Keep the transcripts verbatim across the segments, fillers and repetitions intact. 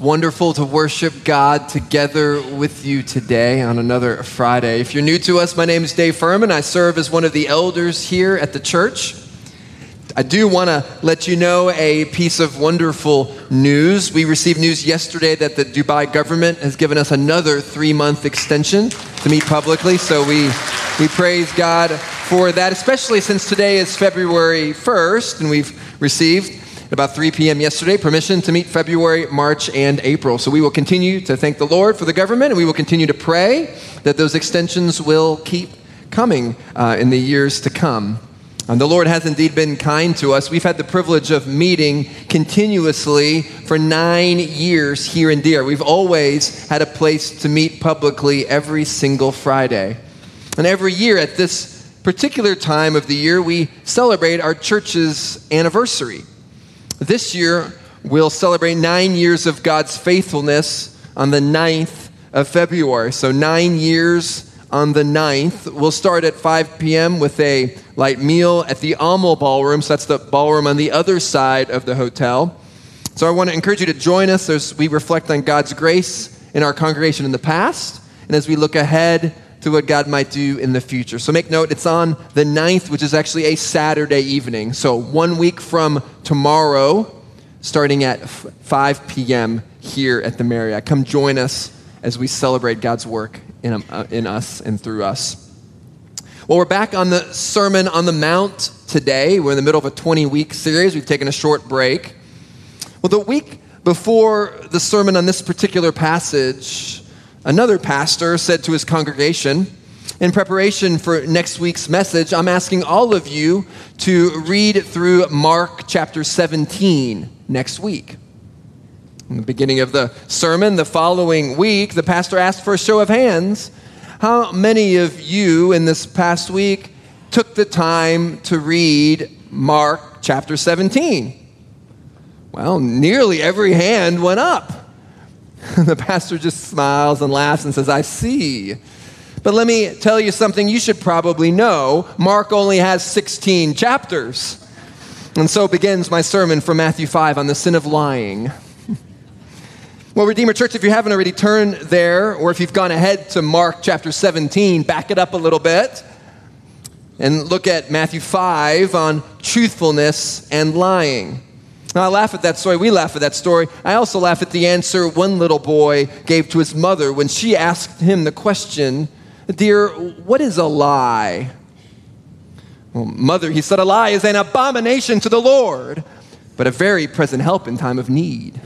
It's wonderful to worship God together with you today on another Friday. If you're new to us, my name is Dave Furman. I serve as one of the elders here at the church. I do want to let you know a piece of wonderful news. We received news yesterday that the Dubai government has given us another three-month extension to meet publicly. So we, we praise God for that, especially since today is February first, and we've received at about three p.m. yesterday, permission to meet February, March, and April. So we will continue to thank the Lord for the government, and we will continue to pray that those extensions will keep coming uh, in the years to come. And the Lord has indeed been kind to us. We've had the privilege of meeting continuously for nine years here in D R. We've always had a place to meet publicly every single Friday. And every year at this particular time of the year, we celebrate our church's anniversary. This year, we'll celebrate nine years of God's faithfulness on the ninth of February. So nine years on the ninth. We'll start at five p.m. with a light meal at the Amal Ballroom. So that's the ballroom on the other side of the hotel. So I want to encourage you to join us as we reflect on God's grace in our congregation in the past, and as we look ahead to what God might do in the future. So make note, it's on the ninth, which is actually a Saturday evening. So one week from tomorrow, starting at five p.m. here at the Marriott. Come join us as we celebrate God's work in, uh, in us and through us. Well, we're back on the Sermon on the Mount today. We're in the middle of a twenty-week series. We've taken a short break. Well, the week before the sermon on this particular passage, another pastor said to his congregation, in preparation for next week's message, I'm asking all of you to read through Mark chapter seventeen next week. In the beginning of the sermon the following week, the pastor asked for a show of hands. How many of you in this past week took the time to read Mark chapter seventeen? Well, nearly every hand went up. The pastor just smiles and laughs and says, I see. But let me tell you something you should probably know. Mark only has sixteen chapters. And so begins my sermon from Matthew five on the sin of lying. Well, Redeemer Church, if you haven't already turned there, or if you've gone ahead to Mark chapter seventeen, back it up a little bit and look at Matthew five on truthfulness and lying. Now, I laugh at that story. We laugh at that story. I also laugh at the answer one little boy gave to his mother when she asked him the question, Dear, what is a lie? Well, mother, he said, a lie is an abomination to the Lord, but a very present help in time of need.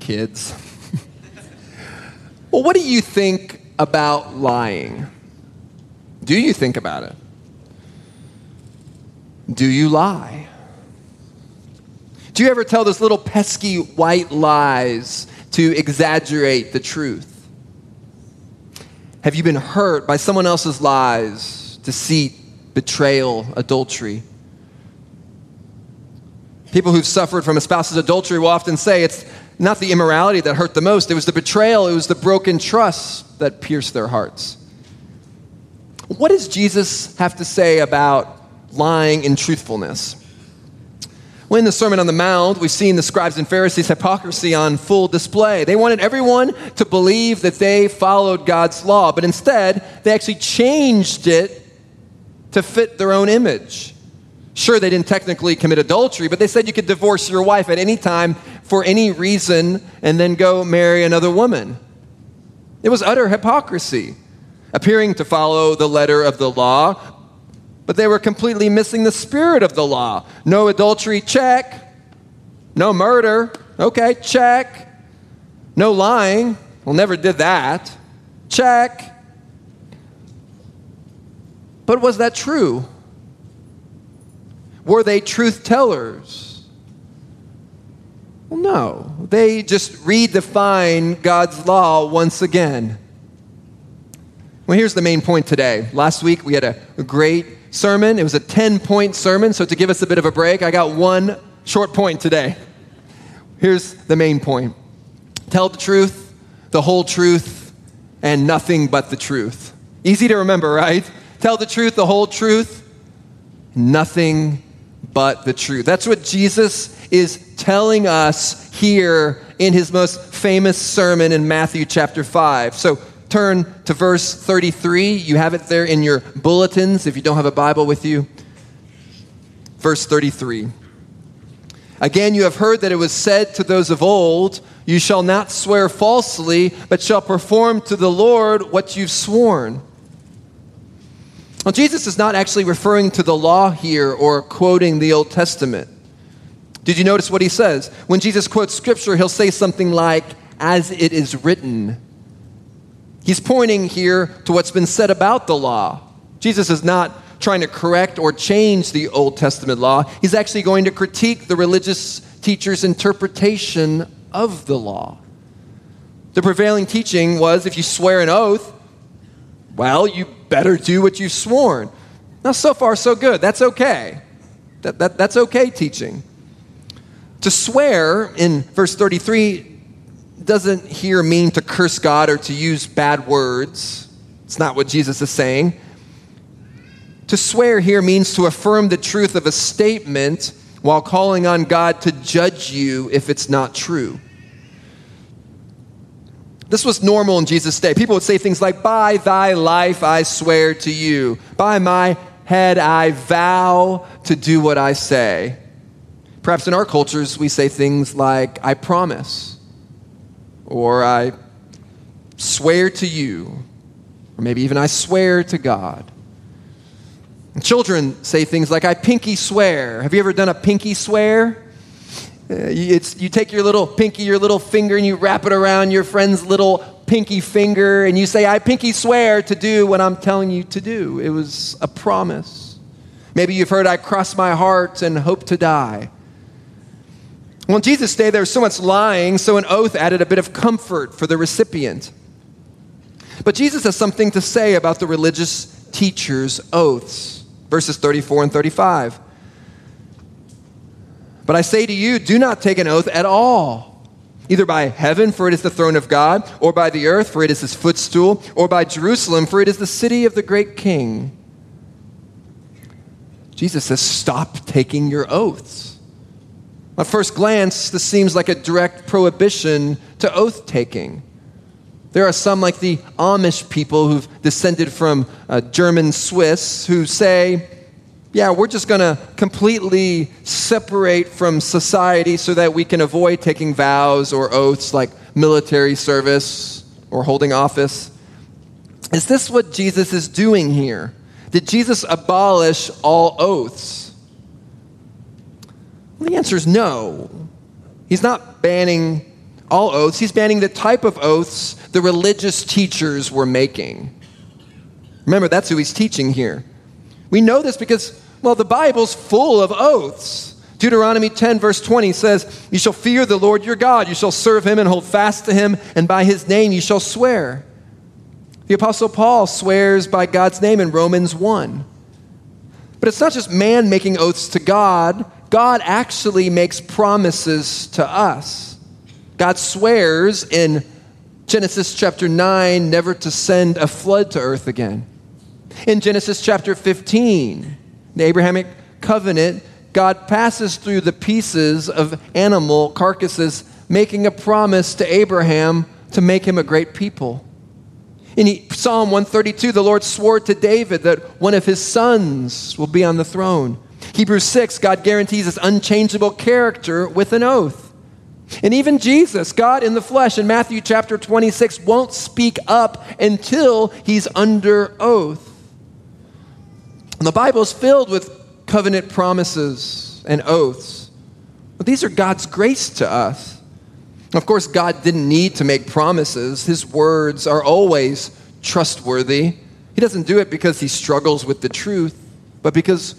Kids. Well, what do you think about lying? Do you think about it? Do you lie? Do you ever tell those little pesky white lies to exaggerate the truth? Have you been hurt by someone else's lies, deceit, betrayal, adultery? People who've suffered from a spouse's adultery will often say it's not the immorality that hurt the most. It was the betrayal. It was the broken trust that pierced their hearts. What does Jesus have to say about lying and truthfulness? Well, in the Sermon on the Mount, we've seen the scribes and Pharisees' hypocrisy on full display. They wanted everyone to believe that they followed God's law, but instead, they actually changed it to fit their own image. Sure, they didn't technically commit adultery, but they said you could divorce your wife at any time for any reason and then go marry another woman. It was utter hypocrisy, appearing to follow the letter of the law, but they were completely missing the spirit of the law. No adultery, check. No murder, okay, check. No lying, well, never did that, check. But was that true? Were they truth tellers? Well, no. They just redefine God's law once again. Well, here's the main point today. Last week, we had a, a great sermon. It was a ten-point sermon, so to give us a bit of a break, I got one short point today. Here's the main point. Tell the truth, the whole truth, and nothing but the truth. Easy to remember, right? Tell the truth, the whole truth, nothing but the truth. That's what Jesus is telling us here in his most famous sermon in Matthew chapter five. So turn to verse thirty-three. You have it there in your bulletins if you don't have a Bible with you. Verse thirty-three. Again, you have heard that it was said to those of old, you shall not swear falsely, but shall perform to the Lord what you've sworn. Well, Jesus is not actually referring to the law here or quoting the Old Testament. Did you notice what he says? When Jesus quotes Scripture, he'll say something like, as it is written. He's pointing here to what's been said about the law. Jesus is not trying to correct or change the Old Testament law. He's actually going to critique the religious teachers' interpretation of the law. The prevailing teaching was, if you swear an oath, well, you better do what you've sworn. Now, so far, so good. That's okay. That, that, that's okay teaching. To swear, in verse thirty-three, doesn't here mean to curse God or to use bad words. It's not what Jesus is saying. To swear here means to affirm the truth of a statement while calling on God to judge you if it's not true. This was normal in Jesus' day. People would say things like, by thy life I swear to you. By my head I vow to do what I say. Perhaps in our cultures we say things like, I promise, or I swear to you, or maybe even I swear to God. Children say things like, I pinky swear. Have you ever done a pinky swear? It's, you take your little pinky, your little finger, and you wrap it around your friend's little pinky finger, and you say, I pinky swear to do what I'm telling you to do. It was a promise. Maybe you've heard, I cross my heart and hope to die. Well, in Jesus' day, there was so much lying, so an oath added a bit of comfort for the recipient. But Jesus has something to say about the religious teachers' oaths. Verses thirty-four and thirty-five. But I say to you, do not take an oath at all, either by heaven, for it is the throne of God, or by the earth, for it is his footstool, or by Jerusalem, for it is the city of the great king. Jesus says, stop taking your oaths. At first glance, this seems like a direct prohibition to oath-taking. There are some like the Amish people who've descended from uh, German Swiss who say, yeah, we're just going to completely separate from society so that we can avoid taking vows or oaths like military service or holding office. Is this what Jesus is doing here? Did Jesus abolish all oaths? Well, the answer is no. He's not banning all oaths. He's banning the type of oaths the religious teachers were making. Remember, that's who he's teaching here. We know this because, well, the Bible's full of oaths. Deuteronomy ten, verse twenty says, you shall fear the Lord your God. You shall serve him and hold fast to him, and by his name you shall swear. The Apostle Paul swears by God's name in Romans one. But it's not just man making oaths to God. God actually makes promises to us. God swears in Genesis chapter nine never to send a flood to earth again. In Genesis chapter fifteen, the Abrahamic covenant, God passes through the pieces of animal carcasses, making a promise to Abraham to make him a great people. In Psalm one thirty-two, the Lord swore to David that one of his sons will be on the throne. Hebrews six, God guarantees his unchangeable character with an oath. And even Jesus, God in the flesh, in Matthew chapter twenty-six, won't speak up until he's under oath. And the Bible is filled with covenant promises and oaths. But these are God's grace to us. Of course, God didn't need to make promises. His words are always trustworthy. He doesn't do it because he struggles with the truth, but because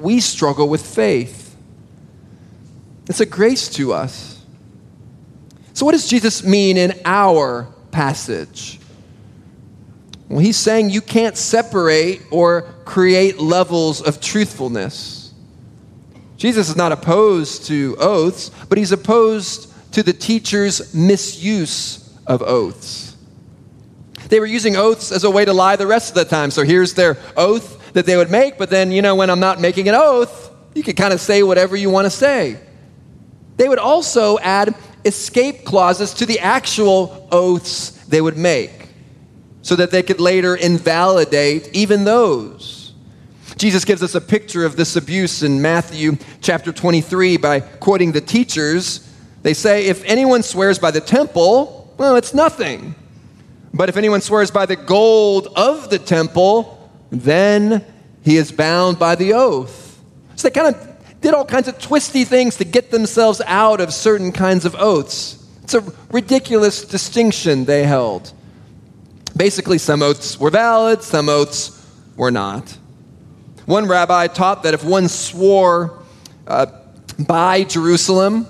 we struggle with faith. It's a grace to us. So what does Jesus mean in our passage? Well, he's saying you can't separate or create levels of truthfulness. Jesus is not opposed to oaths, but he's opposed to the teacher's misuse of oaths. They were using oaths as a way to lie the rest of the time. So here's their oath that they would make, but then, you know, when I'm not making an oath, you can kind of say whatever you want to say. They would also add escape clauses to the actual oaths they would make so that they could later invalidate even those. Jesus gives us a picture of this abuse in Matthew chapter twenty-three by quoting the teachers. They say, if anyone swears by the temple, well, it's nothing. But if anyone swears by the gold of the temple, then he is bound by the oath. So they kind of did all kinds of twisty things to get themselves out of certain kinds of oaths. It's a ridiculous distinction they held. Basically, some oaths were valid, some oaths were not. One rabbi taught that if one swore uh, by Jerusalem,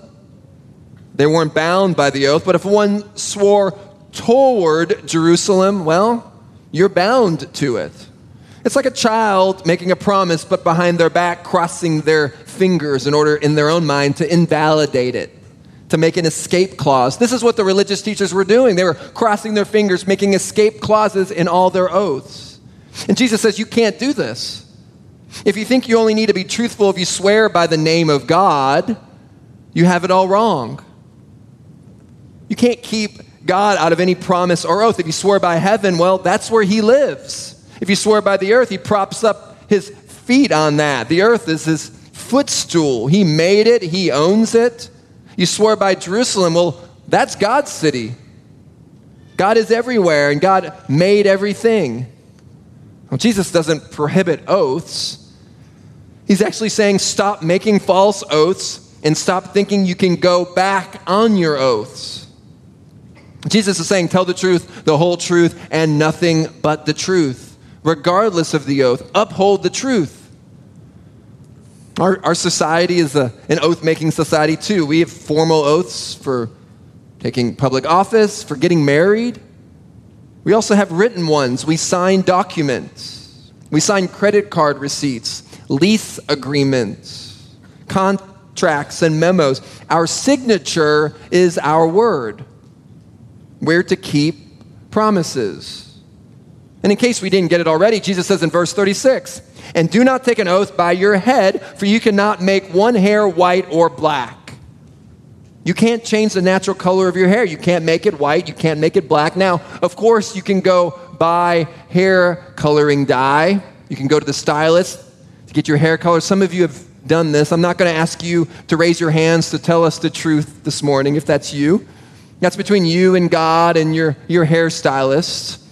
they weren't bound by the oath. But if one swore toward Jerusalem, well, you're bound to it. It's like a child making a promise, but behind their back, crossing their fingers in order in their own mind to invalidate it, to make an escape clause. This is what the religious teachers were doing. They were crossing their fingers, making escape clauses in all their oaths. And Jesus says, you can't do this. If you think you only need to be truthful if you swear by the name of God, you have it all wrong. You can't keep God out of any promise or oath. If you swear by heaven, well, that's where he lives. If you swear by the earth, he props up his feet on that. The earth is his footstool. He made it. He owns it. You swear by Jerusalem, well, that's God's city. God is everywhere, and God made everything. Well, Jesus doesn't prohibit oaths. He's actually saying stop making false oaths and stop thinking you can go back on your oaths. Jesus is saying, tell the truth, the whole truth, and nothing but the truth, regardless of the oath. Uphold the truth. Our, our society is a, an oath-making society, too. We have formal oaths for taking public office, for getting married. We also have written ones. We sign documents. We sign credit card receipts, lease agreements, contracts, and memos. Our signature is our word. We're to keep promises. And in case we didn't get it already, Jesus says in verse thirty-six, and do not take an oath by your head, for you cannot make one hair white or black. You can't change the natural color of your hair. You can't make it white. You can't make it black. Now, of course, you can go buy hair coloring dye. You can go to the stylist to get your hair colored. Some of you have done this. I'm not going to ask you to raise your hands to tell us the truth this morning, if that's you. That's between you and God and your, your hairstylist.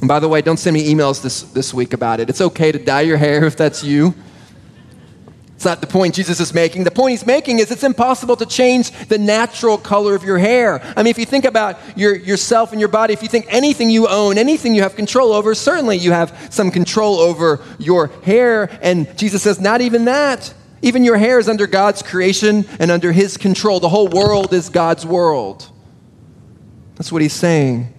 And by the way, don't send me emails this, this week about it. It's okay to dye your hair if that's you. It's not the point Jesus is making. The point he's making is it's impossible to change the natural color of your hair. I mean, if you think about your yourself and your body, if you think anything you own, anything you have control over, certainly you have some control over your hair. And Jesus says, not even that. Even your hair is under God's creation and under his control. The whole world is God's world. That's what he's saying.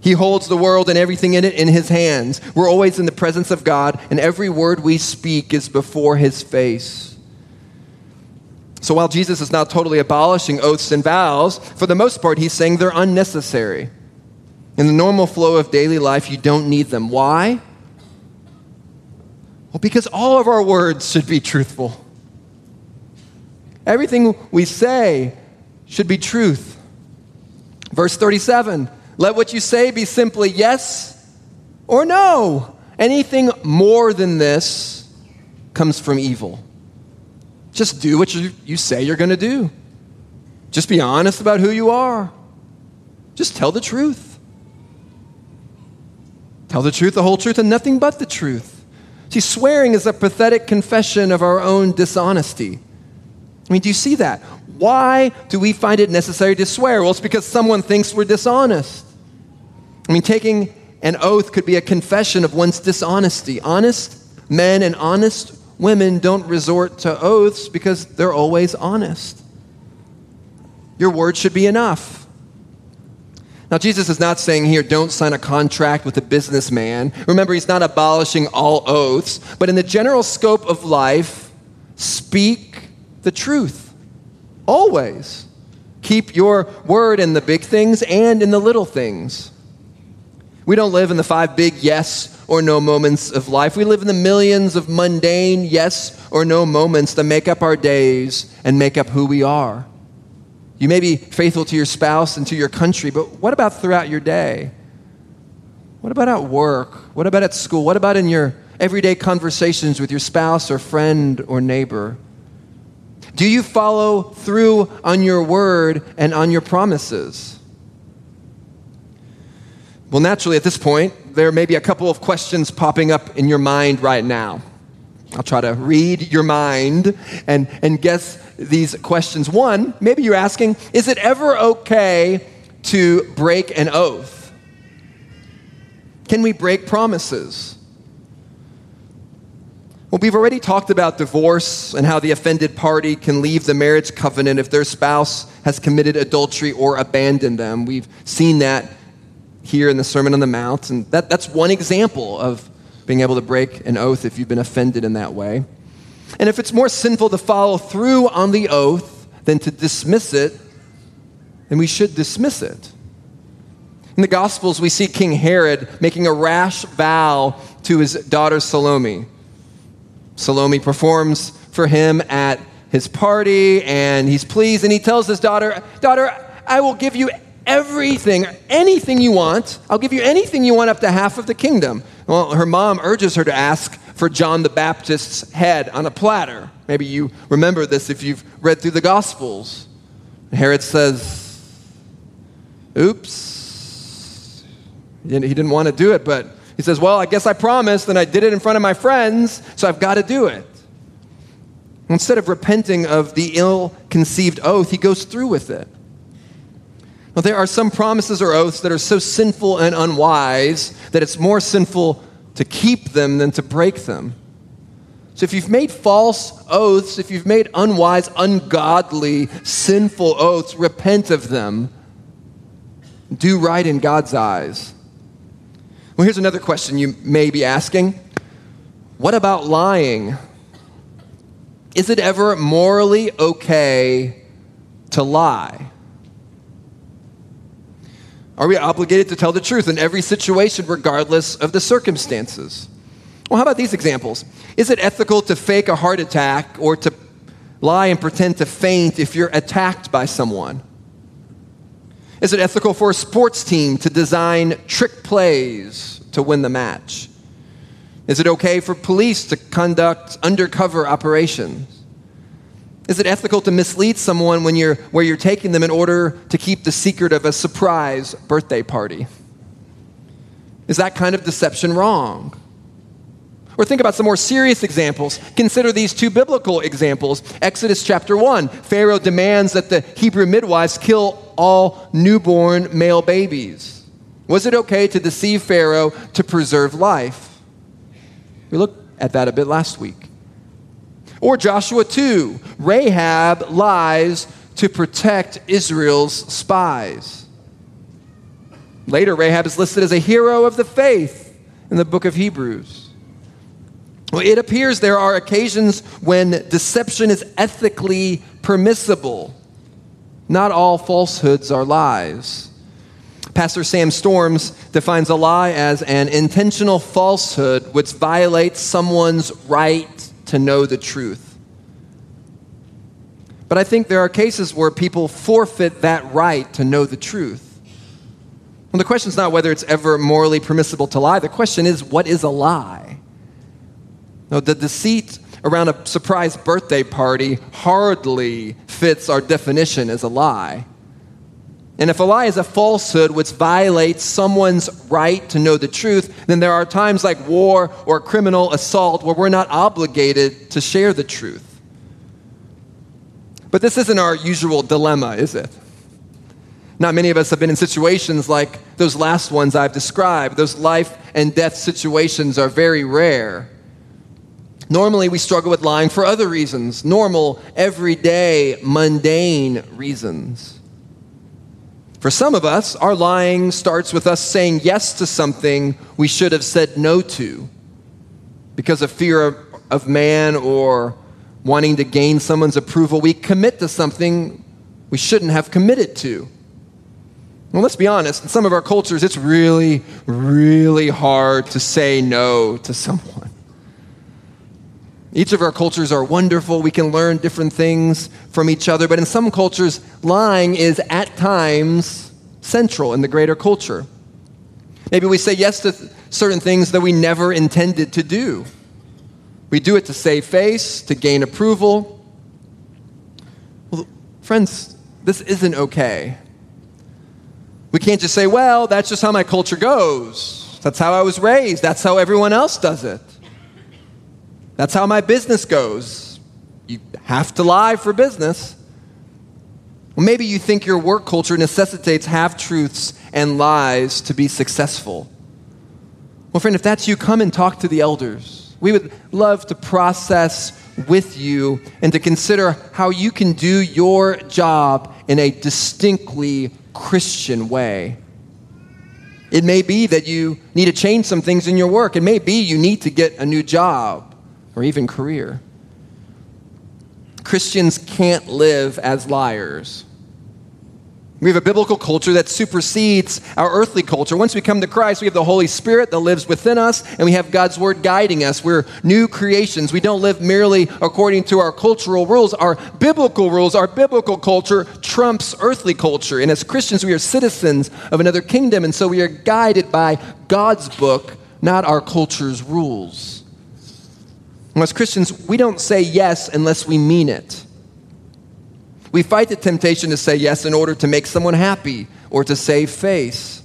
He holds the world and everything in it in his hands. We're always in the presence of God, and every word we speak is before his face. So while Jesus is not totally abolishing oaths and vows, for the most part, he's saying they're unnecessary. In the normal flow of daily life, you don't need them. Why? Well, because all of our words should be truthful. Everything we say should be truth. Verse thirty-seven, let what you say be simply yes or no. Anything more than this comes from evil. Just do what you, you say you're going to do. Just be honest about who you are. Just tell the truth. Tell the truth, the whole truth, and nothing but the truth. See, swearing is a pathetic confession of our own dishonesty. I mean, do you see that? Why do we find it necessary to swear? Well, it's because someone thinks we're dishonest. I mean, taking an oath could be a confession of one's dishonesty. Honest men and honest women don't resort to oaths because they're always honest. Your word should be enough. Now, Jesus is not saying here, don't sign a contract with a businessman. Remember, he's not abolishing all oaths. But in the general scope of life, speak the truth. Always. Keep your word in the big things and in the little things. We don't live in the five big yes or no moments of life. We live in the millions of mundane yes or no moments that make up our days and make up who we are. You may be faithful to your spouse and to your country, but what about throughout your day? What about at work? What about at school? What about in your everyday conversations with your spouse or friend or neighbor? Do you follow through on your word and on your promises? Well, naturally, at this point, there may be a couple of questions popping up in your mind right now. I'll try to read your mind and, and guess these questions. One, maybe you're asking, is it ever okay to break an oath? Can we break promises? Well, we've already talked about divorce and how the offended party can leave the marriage covenant if their spouse has committed adultery or abandoned them. We've seen that here in the Sermon on the Mount, and that, that's one example of being able to break an oath if you've been offended in that way. And if it's more sinful to follow through on the oath than to dismiss it, then we should dismiss it. In the Gospels, we see King Herod making a rash vow to his daughter Salome. Salome performs for him at his party, and he's pleased, and he tells his daughter, "Daughter, I will give you everything, anything you want. I'll give you anything you want, up to half of the kingdom." Well, her mom urges her to ask for John the Baptist's head on a platter. Maybe you remember this if you've read through the Gospels. Herod says, oops. He didn't want to do it, but he says, well, I guess I promised, and I did it in front of my friends, so I've got to do it. Instead of repenting of the ill-conceived oath, he goes through with it. Well, there are some promises or oaths that are so sinful and unwise that it's more sinful to keep them than to break them. So if you've made false oaths, if you've made unwise, ungodly, sinful oaths, repent of them. Do right in God's eyes. Well, here's another question you may be asking. What about lying? Is it ever morally okay to lie? Are we obligated to tell the truth in every situation, regardless of the circumstances? Well, how about these examples? Is it ethical to fake a heart attack or to lie and pretend to faint if you're attacked by someone? Is it ethical for a sports team to design trick plays to win the match? Is it okay for police to conduct undercover operations? Is it ethical to mislead someone when you're, where you're taking them in order to keep the secret of a surprise birthday party? Is that kind of deception wrong? Or think about some more serious examples. Consider these two biblical examples. Exodus chapter one, Pharaoh demands that the Hebrew midwives kill all newborn male babies. Was it okay to deceive Pharaoh to preserve life? We looked at that a bit last week. Or Joshua two, Rahab lies to protect Israel's spies. Later, Rahab is listed as a hero of the faith in the book of Hebrews. Well, it appears there are occasions when deception is ethically permissible. Not all falsehoods are lies. Pastor Sam Storms defines a lie as an intentional falsehood which violates someone's right to know the truth. But I think there are cases where people forfeit that right to know the truth. Well, the question is not whether it's ever morally permissible to lie. The question is, what is a lie? No, the deceit around a surprise birthday party hardly fits our definition as a lie. And if a lie is a falsehood which violates someone's right to know the truth, then there are times like war or criminal assault where we're not obligated to share the truth. But this isn't our usual dilemma, is it? Not many of us have been in situations like those last ones I've described. Those life and death situations are very rare. Normally, we struggle with lying for other reasons, normal, everyday, mundane reasons. For some of us, our lying starts with us saying yes to something we should have said no to because of fear of, of man or wanting to gain someone's approval. We commit to something we shouldn't have committed to. Well, let's be honest. In some of our cultures, it's really, really hard to say no to someone. Each of our cultures are wonderful. We can learn different things from each other. But in some cultures, lying is at times central in the greater culture. Maybe we say yes to th- certain things that we never intended to do. We do it to save face, to gain approval. Well, friends, this isn't okay. We can't just say, well, that's just how my culture goes. That's how I was raised. That's how everyone else does it. That's how my business goes. You have to lie for business. Well, maybe you think your work culture necessitates half-truths and lies to be successful. Well, friend, if that's you, come and talk to the elders. We would love to process with you and to consider how you can do your job in a distinctly Christian way. It may be that you need to change some things in your work. It may be you need to get a new job or even career. Christians can't live as liars. We have a biblical culture that supersedes our earthly culture. Once we come to Christ, we have the Holy Spirit that lives within us, and we have God's Word guiding us. We're new creations. We don't live merely according to our cultural rules. Our biblical rules, our biblical culture trumps earthly culture. And as Christians, we are citizens of another kingdom, and so we are guided by God's book, not our culture's rules. And as Christians, we don't say yes unless we mean it. We fight the temptation to say yes in order to make someone happy or to save face.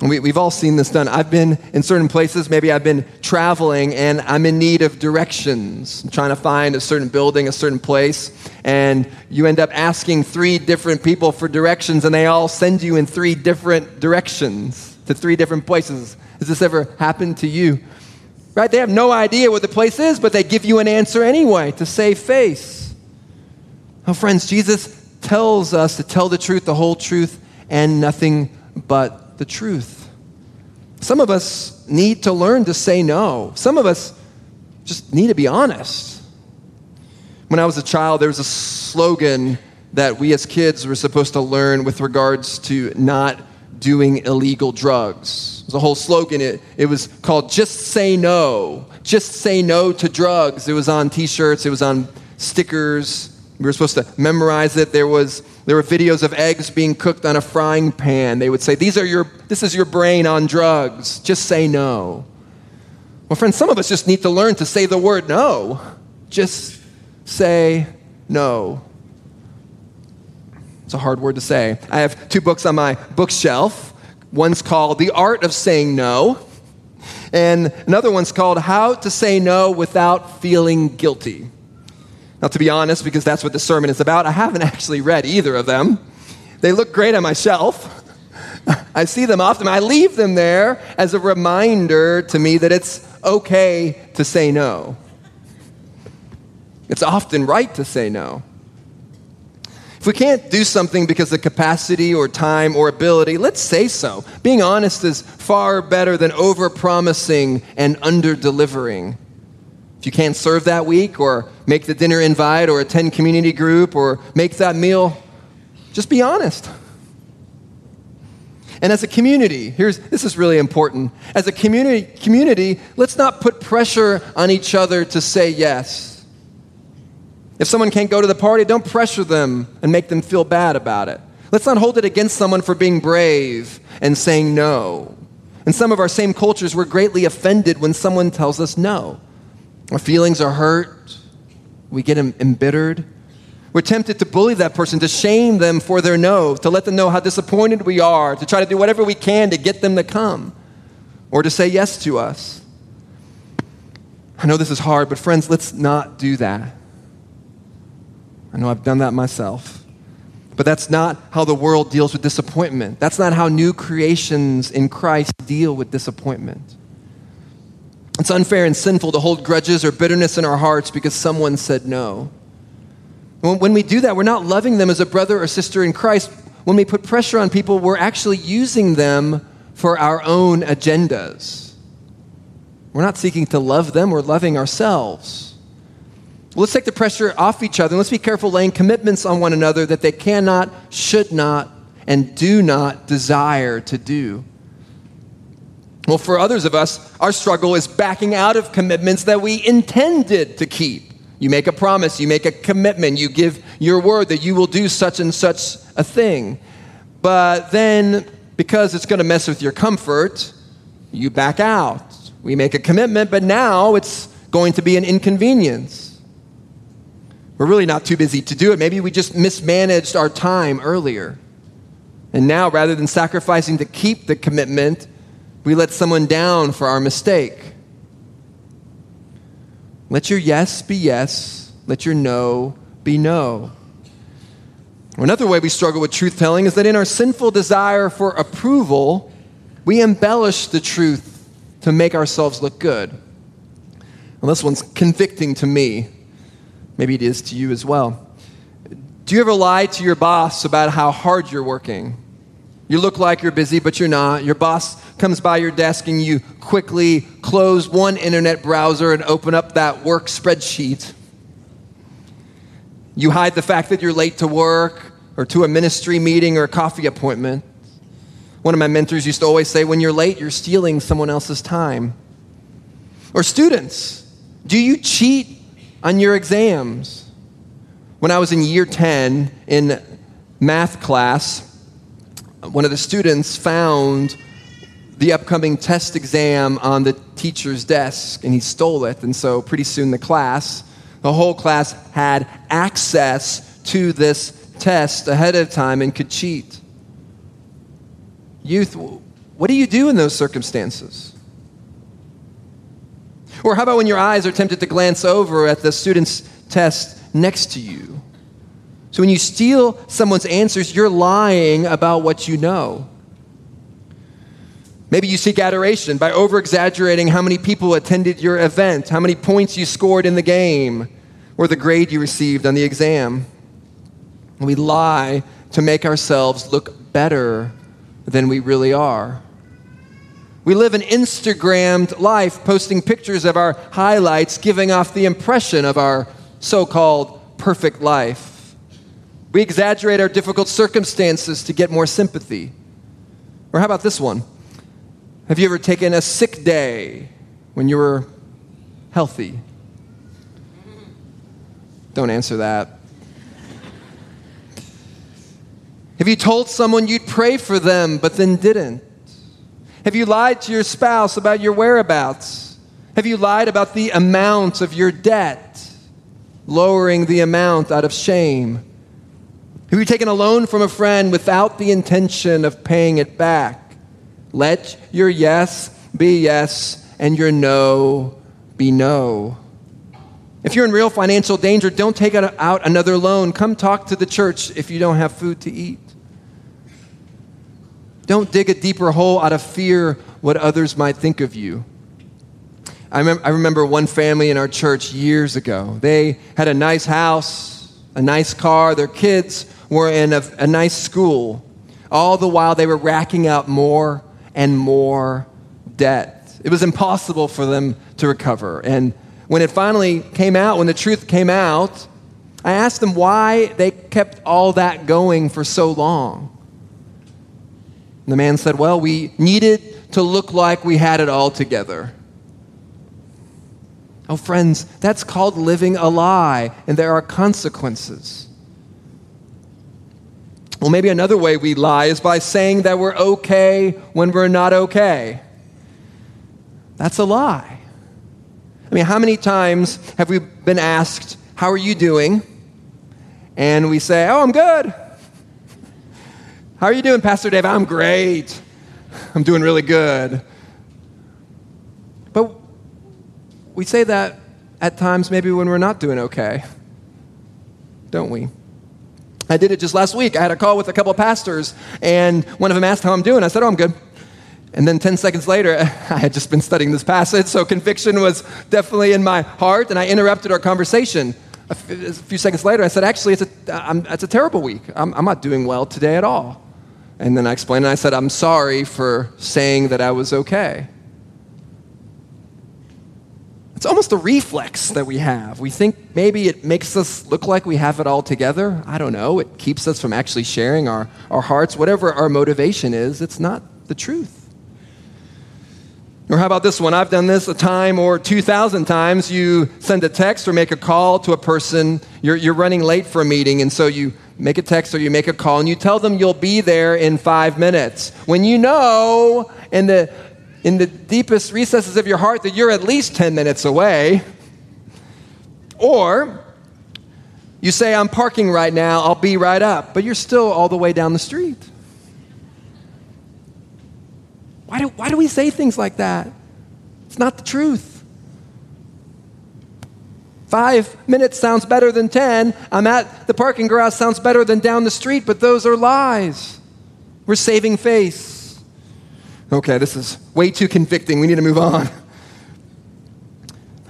And we, we've all seen this done. I've been in certain places, maybe I've been traveling, and I'm in need of directions. I'm trying to find a certain building, a certain place, and you end up asking three different people for directions, and they all send you in three different directions to three different places. Has this ever happened to you? Right? They have no idea what the place is, but they give you an answer anyway to save face. Oh, friends, Jesus tells us to tell the truth, the whole truth, and nothing but the truth. Some of us need to learn to say no. Some of us just need to be honest. When I was a child, there was a slogan that we as kids were supposed to learn with regards to not doing illegal drugs. It was a whole slogan. It, it was called, "Just Say No." Just say no to drugs. It was on T-shirts. It was on stickers. We were supposed to memorize it. There was there were videos of eggs being cooked on a frying pan. They would say, "These are your this is your brain on drugs. Just say no." Well, friends, some of us just need to learn to say the word no. Just say no. It's a hard word to say. I have two books on my bookshelf. One's called The Art of Saying No, and another one's called How to Say No Without Feeling Guilty. Now, to be honest, because that's what the sermon is about, I haven't actually read either of them. They look great on my shelf. I see them often. I leave them there as a reminder to me that it's okay to say no. It's often right to say no. If we can't do something because of capacity or time or ability, let's say so. Being honest is far better than over-promising and under-delivering. If you can't serve that week or make the dinner invite or attend community group or make that meal, just be honest. And as a community, here's this is really important. As a community, community, let's not put pressure on each other to say yes. If someone can't go to the party, don't pressure them and make them feel bad about it. Let's not hold it against someone for being brave and saying no. In some of our same cultures, we're greatly offended when someone tells us no. Our feelings are hurt. We get embittered. We're tempted to bully that person, to shame them for their no, to let them know how disappointed we are, to try to do whatever we can to get them to come or to say yes to us. I know this is hard, but friends, let's not do that. I know I've done that myself. But that's not how the world deals with disappointment. That's not how new creations in Christ deal with disappointment. It's unfair and sinful to hold grudges or bitterness in our hearts because someone said no. When we do that, we're not loving them as a brother or sister in Christ. When we put pressure on people, we're actually using them for our own agendas. We're not seeking to love them. We're loving ourselves. Well, let's take the pressure off each other, and let's be careful laying commitments on one another that they cannot, should not, and do not desire to do. Well, for others of us, our struggle is backing out of commitments that we intended to keep. You make a promise, you make a commitment, you give your word that you will do such and such a thing. But then, because it's going to mess with your comfort, you back out. We make a commitment, but now it's going to be an inconvenience. We're really not too busy to do it. Maybe we just mismanaged our time earlier. And now, rather than sacrificing to keep the commitment, we let someone down for our mistake. Let your yes be yes. Let your no be no. Another way we struggle with truth-telling is that in our sinful desire for approval, we embellish the truth to make ourselves look good. And this one's convicting to me. Maybe it is to you as well. Do you ever lie to your boss about how hard you're working? You look like you're busy, but you're not. Your boss comes by your desk and you quickly close one internet browser and open up that work spreadsheet. You hide the fact that you're late to work or to a ministry meeting or a coffee appointment. One of my mentors used to always say, when you're late, you're stealing someone else's time. Or students, do you cheat on your exams? When I was in year ten in math class, one of the students found the upcoming test exam on the teacher's desk, and he stole it. And so pretty soon the class, the whole class had access to this test ahead of time and could cheat. Youth, what do you do in those circumstances? Or how about when your eyes are tempted to glance over at the student's test next to you? So when you steal someone's answers, you're lying about what you know. Maybe you seek adoration by over-exaggerating how many people attended your event, how many points you scored in the game, or the grade you received on the exam. And we lie to make ourselves look better than we really are. We live an Instagrammed life, posting pictures of our highlights, giving off the impression of our so-called perfect life. We exaggerate our difficult circumstances to get more sympathy. Or how about this one? Have you ever taken a sick day when you were healthy? Don't answer that. Have you told someone you'd pray for them but then didn't? Have you lied to your spouse about your whereabouts? Have you lied about the amount of your debt, lowering the amount out of shame? Have you taken a loan from a friend without the intention of paying it back? Let your yes be yes and your no be no. If you're in real financial danger, don't take out another loan. Come talk to the church if you don't have food to eat. Don't dig a deeper hole out of fear what others might think of you. I remember, I remember one family in our church years ago. They had a nice house, a nice car, their kids were in a, a nice school. All the while, they were racking up more and more debt. It was impossible for them to recover. And when it finally came out, when the truth came out, I asked them why they kept all that going for so long. And the man said, well, we needed to look like we had it all together. Oh, friends, that's called living a lie, and there are consequences. Well, maybe another way we lie is by saying that we're okay when we're not okay. That's a lie. I mean, how many times have we been asked, how are you doing? And we say, oh, I'm good. How are you doing, Pastor Dave? I'm great. I'm doing really good. But we say that at times maybe when we're not doing okay, don't we? I did it just last week. I had a call with a couple of pastors, and one of them asked how I'm doing. I said, oh, I'm good. And then ten seconds later, I had just been studying this passage, so conviction was definitely in my heart, and I interrupted our conversation. A, f- a few seconds later, I said, actually, it's a, I'm, it's a terrible week. I'm, I'm not doing well today at all. And then I explained, and I said, I'm sorry for saying that I was okay. It's almost a reflex that we have. We think maybe it makes us look like we have it all together. I don't know. It keeps us from actually sharing our, our hearts. Whatever our motivation is, it's not the truth. Or how about this one? I've done this a time or two thousand times. You send a text or make a call to a person. You're, you're running late for a meeting, and so you make a text or you make a call, and you tell them you'll be there in five minutes. When you know in the in the deepest recesses of your heart that you're at least ten minutes away. Or you say, I'm parking right now, I'll be right up, but you're still all the way down the street. Why do, why do we say things like that? It's not the truth. Five minutes sounds better than ten. I'm at the parking garage sounds better than down the street, but those are lies. We're saving face. Okay, this is way too convicting. We need to move on.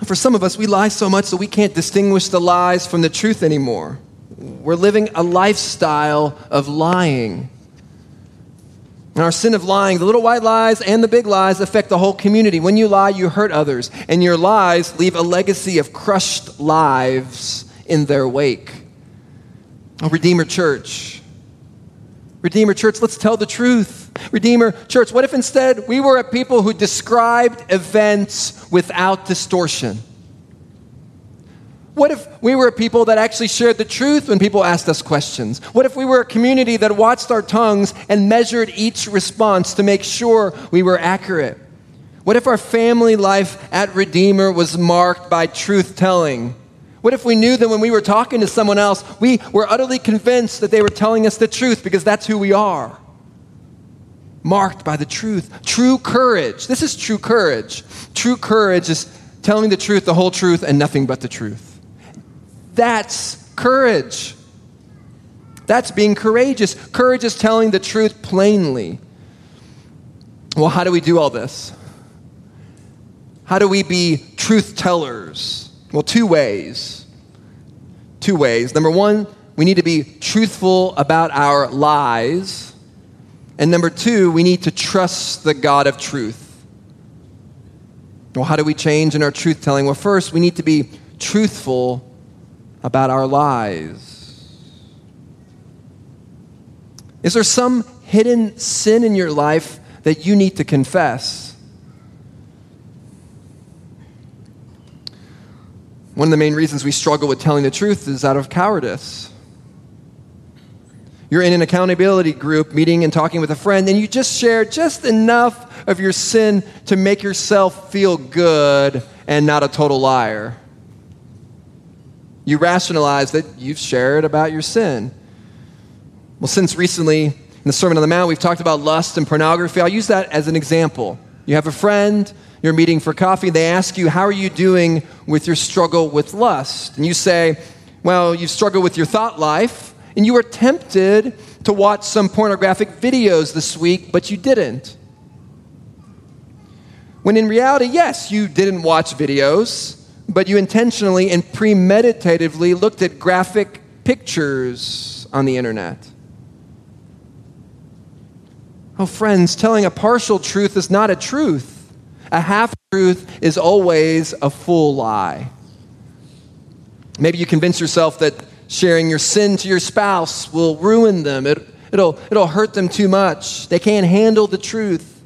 For some of us, we lie so much that we can't distinguish the lies from the truth anymore. We're living a lifestyle of lying. And our sin of lying, the little white lies and the big lies, affect the whole community. When you lie, you hurt others, and your lies leave a legacy of crushed lives in their wake. Oh, Redeemer Church. Redeemer Church, let's tell the truth. Redeemer Church, what if instead we were a people who described events without distortion? What if we were a people that actually shared the truth when people asked us questions? What if we were a community that watched our tongues and measured each response to make sure we were accurate? What if our family life at Redeemer was marked by truth-telling? What if we knew that when we were talking to someone else, we were utterly convinced that they were telling us the truth because that's who we are? Marked by the truth. True courage. This is true courage. True courage is telling the truth, the whole truth, and nothing but the truth. That's courage. That's being courageous. Courage is telling the truth plainly. Well, how do we do all this? How do we be truth tellers? Well, two ways. Two ways. Number one, we need to be truthful about our lies. And number two, we need to trust the God of truth. Well, how do we change in our truth-telling? Well, first, we need to be truthful about our lies. Is there some hidden sin in your life that you need to confess? One of the main reasons we struggle with telling the truth is out of cowardice. You're in an accountability group, meeting and talking with a friend, and you just share just enough of your sin to make yourself feel good and not a total liar. You rationalize that you've shared about your sin. Well, since recently, in the Sermon on the Mount, we've talked about lust and pornography. I'll use that as an example. You have a friend, you're meeting for coffee, they ask you, how are you doing with your struggle with lust? And you say, well, you struggle with your thought life, and you were tempted to watch some pornographic videos this week, but you didn't. When in reality, yes, you didn't watch videos, but you intentionally and premeditatively looked at graphic pictures on the internet. Oh, friends, telling a partial truth is not a truth. A half-truth is always a full lie. Maybe you convince yourself that sharing your sin to your spouse will ruin them. It, it'll, it'll hurt them too much. They can't handle the truth.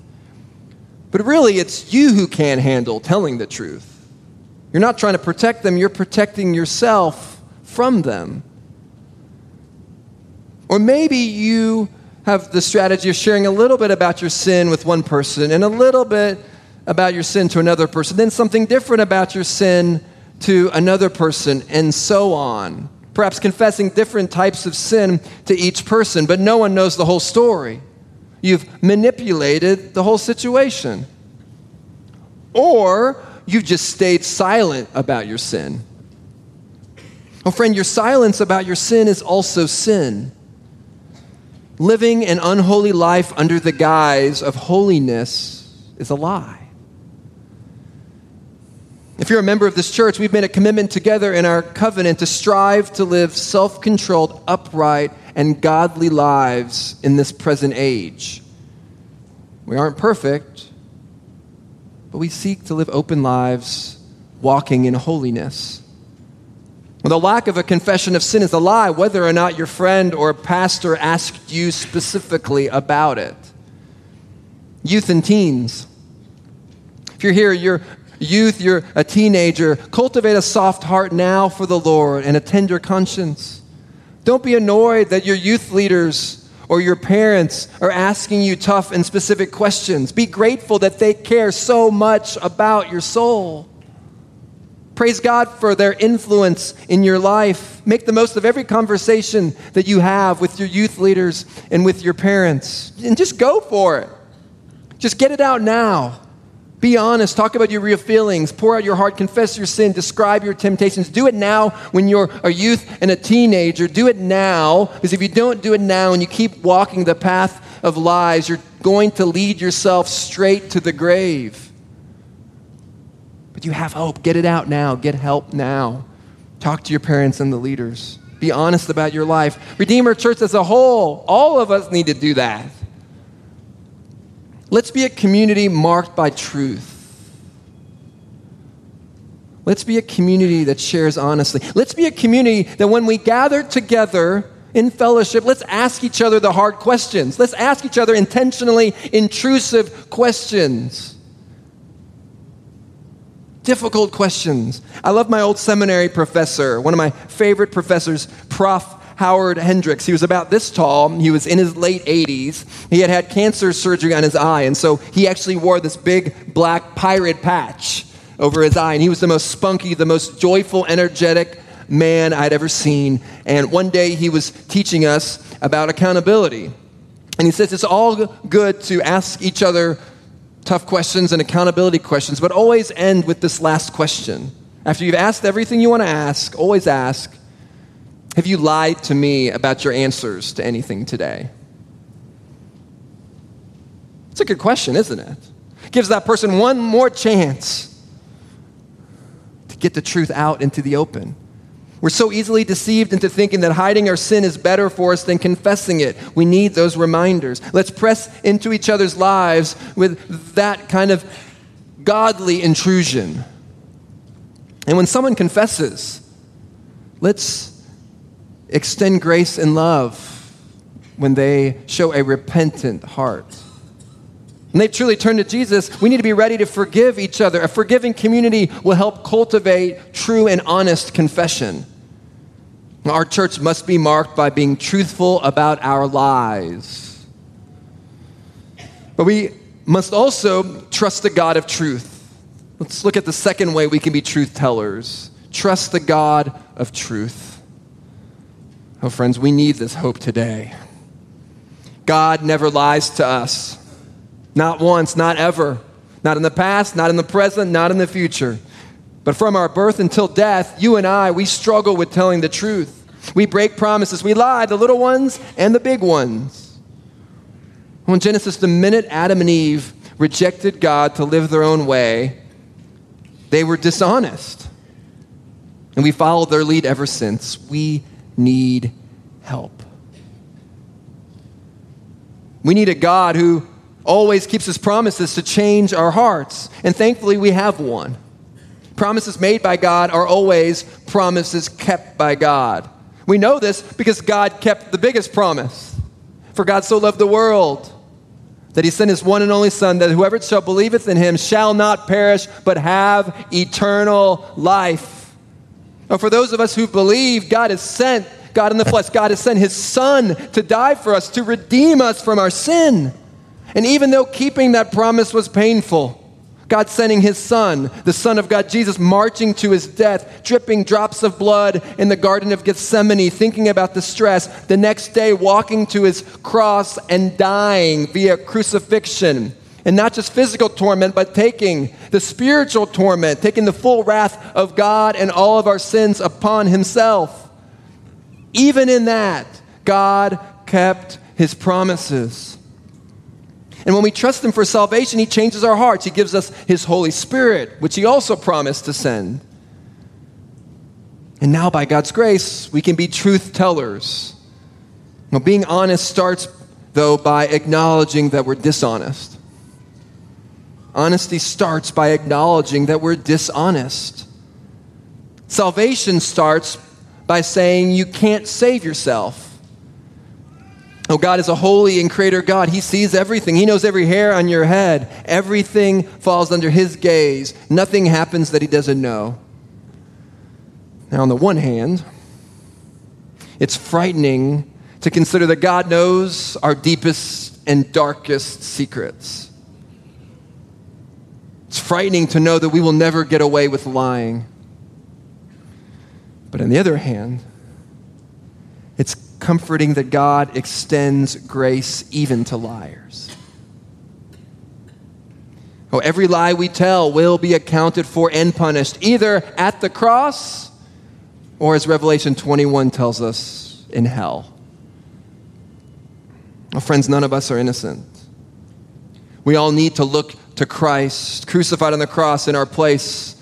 But really, it's you who can't handle telling the truth. You're not trying to protect them. You're protecting yourself from them. Or maybe you have the strategy of sharing a little bit about your sin with one person and a little bit about your sin to another person, then something different about your sin to another person, and so on. Perhaps confessing different types of sin to each person, but no one knows the whole story. You've manipulated the whole situation. Or you've just stayed silent about your sin. Oh, friend, your silence about your sin is also sin. Living an unholy life under the guise of holiness is a lie. If you're a member of this church, we've made a commitment together in our covenant to strive to live self-controlled, upright, and godly lives in this present age. We aren't perfect, but we seek to live open lives walking in holiness. The lack of a confession of sin is a lie, whether or not your friend or pastor asked you specifically about it. Youth and teens. If you're here, you're youth, you're a teenager, cultivate a soft heart now for the Lord and a tender conscience. Don't be annoyed that your youth leaders or your parents are asking you tough and specific questions. Be grateful that they care so much about your soul. Praise God for their influence in your life. Make the most of every conversation that you have with your youth leaders and with your parents. And just go for it. Just get it out now. Be honest. Talk about your real feelings. Pour out your heart. Confess your sin. Describe your temptations. Do it now when you're a youth and a teenager. Do it now, because if you don't do it now and you keep walking the path of lies, you're going to lead yourself straight to the grave. But you have hope. Get it out now. Get help now. Talk to your parents and the leaders. Be honest about your life. Redeemer Church as a whole, all of us need to do that. Let's be a community marked by truth. Let's be a community that shares honestly. Let's be a community that when we gather together in fellowship, let's ask each other the hard questions. Let's ask each other intentionally intrusive questions. Difficult questions. I love my old seminary professor, one of my favorite professors, Professor Howard Hendricks. He was about this tall. He was in his late eighties. He had had cancer surgery on his eye, and so he actually wore this big black pirate patch over his eye, and he was the most spunky, the most joyful, energetic man I'd ever seen. And one day he was teaching us about accountability, and he says it's all good to ask each other tough questions and accountability questions, but always end with this last question. After you've asked everything you want to ask, always ask, have you lied to me about your answers to anything today? It's a good question, isn't it? It gives that person one more chance to get the truth out into the open. We're so easily deceived into thinking that hiding our sin is better for us than confessing it. We need those reminders. Let's press into each other's lives with that kind of godly intrusion. And when someone confesses, let's extend grace and love when they show a repentant heart. And they've truly turned to Jesus, we need to be ready to forgive each other. A forgiving community will help cultivate true and honest confession. Our church must be marked by being truthful about our lies. But we must also trust the God of truth. Let's look at the second way we can be truth tellers. Trust the God of truth. Oh, friends, we need this hope today. God never lies to us. Not once, not ever, not in the past, not in the present, not in the future. But from our birth until death, you and I, we struggle with telling the truth. We break promises. We lie, the little ones and the big ones. In Genesis, the minute Adam and Eve rejected God to live their own way, they were dishonest. And we followed their lead ever since. We need help. We need a God who always keeps his promises to change our hearts. And thankfully, we have one. Promises made by God are always promises kept by God. We know this because God kept the biggest promise. For God so loved the world that he sent his one and only Son, that whoever shall believeth in him shall not perish, but have eternal life. Now, for those of us who believe, God has sent, God in the flesh, God has sent his Son to die for us, to redeem us from our sin. And even though keeping that promise was painful, God sending his Son, the Son of God, Jesus, marching to his death, dripping drops of blood in the Garden of Gethsemane, thinking about the stress, the next day walking to his cross and dying via crucifixion. And not just physical torment, but taking the spiritual torment, taking the full wrath of God and all of our sins upon himself. Even in that, God kept his promises. And when we trust him for salvation, he changes our hearts. He gives us his Holy Spirit, which he also promised to send. And now by God's grace, we can be truth tellers. Now, being honest starts, though, by acknowledging that we're dishonest. Honesty starts by acknowledging that we're dishonest. Salvation starts by saying you can't save yourself. Oh, God is a holy and creator God. He sees everything. He knows every hair on your head. Everything falls under his gaze. Nothing happens that he doesn't know. Now, on the one hand, it's frightening to consider that God knows our deepest and darkest secrets. It's frightening to know that we will never get away with lying. But on the other hand, it's comforting that God extends grace even to liars. Oh, every lie we tell will be accounted for and punished, either at the cross or, as Revelation twenty-one tells us, in hell. Well, friends, none of us are innocent. We all need to look to Christ, crucified on the cross in our place,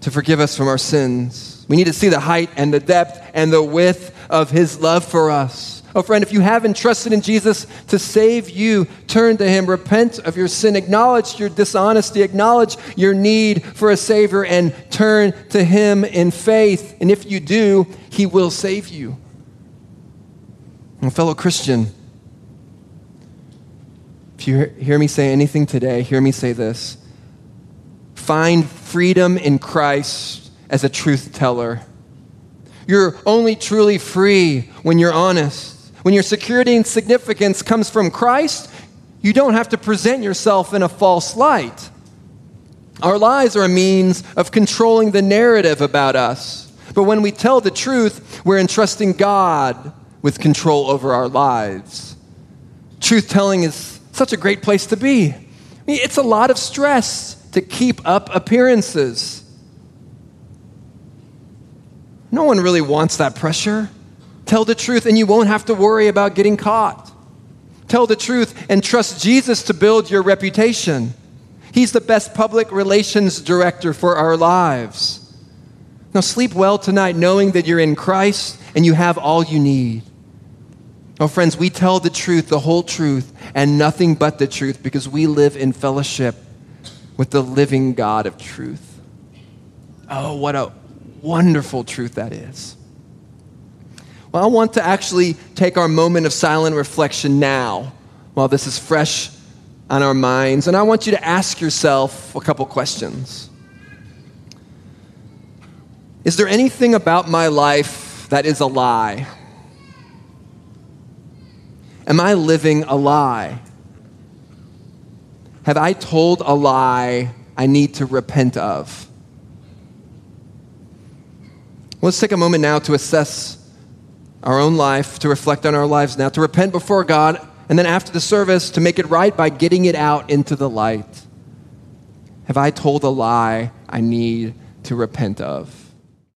to forgive us from our sins. We need to see the height and the depth and the width of his love for us. Oh, friend, if you haven't trusted in Jesus to save you, turn to him, repent of your sin, acknowledge your dishonesty, acknowledge your need for a Savior, and turn to him in faith. And if you do, he will save you. And fellow Christian, if you hear me say anything today, hear me say this. Find freedom in Christ as a truth teller. You're only truly free when you're honest. When your security and significance comes from Christ, you don't have to present yourself in a false light. Our lies are a means of controlling the narrative about us. But when we tell the truth, we're entrusting God with control over our lives. Truth-telling is such a great place to be. I mean, it's a lot of stress to keep up appearances. No one really wants that pressure. Tell the truth and you won't have to worry about getting caught. Tell the truth and trust Jesus to build your reputation. He's the best public relations director for our lives. Now sleep well tonight knowing that you're in Christ and you have all you need. Oh, friends, we tell the truth, the whole truth, and nothing but the truth because we live in fellowship with the living God of truth. Oh, what a wonderful truth that is. Well, I want to actually take our moment of silent reflection now while this is fresh on our minds, and I want you to ask yourself a couple questions. Is there anything about my life that is a lie? Am I living a lie? Have I told a lie I need to repent of? Let's take a moment now to assess our own life, to reflect on our lives now, to repent before God, and then after the service, to make it right by getting it out into the light. Have I told a lie I need to repent of?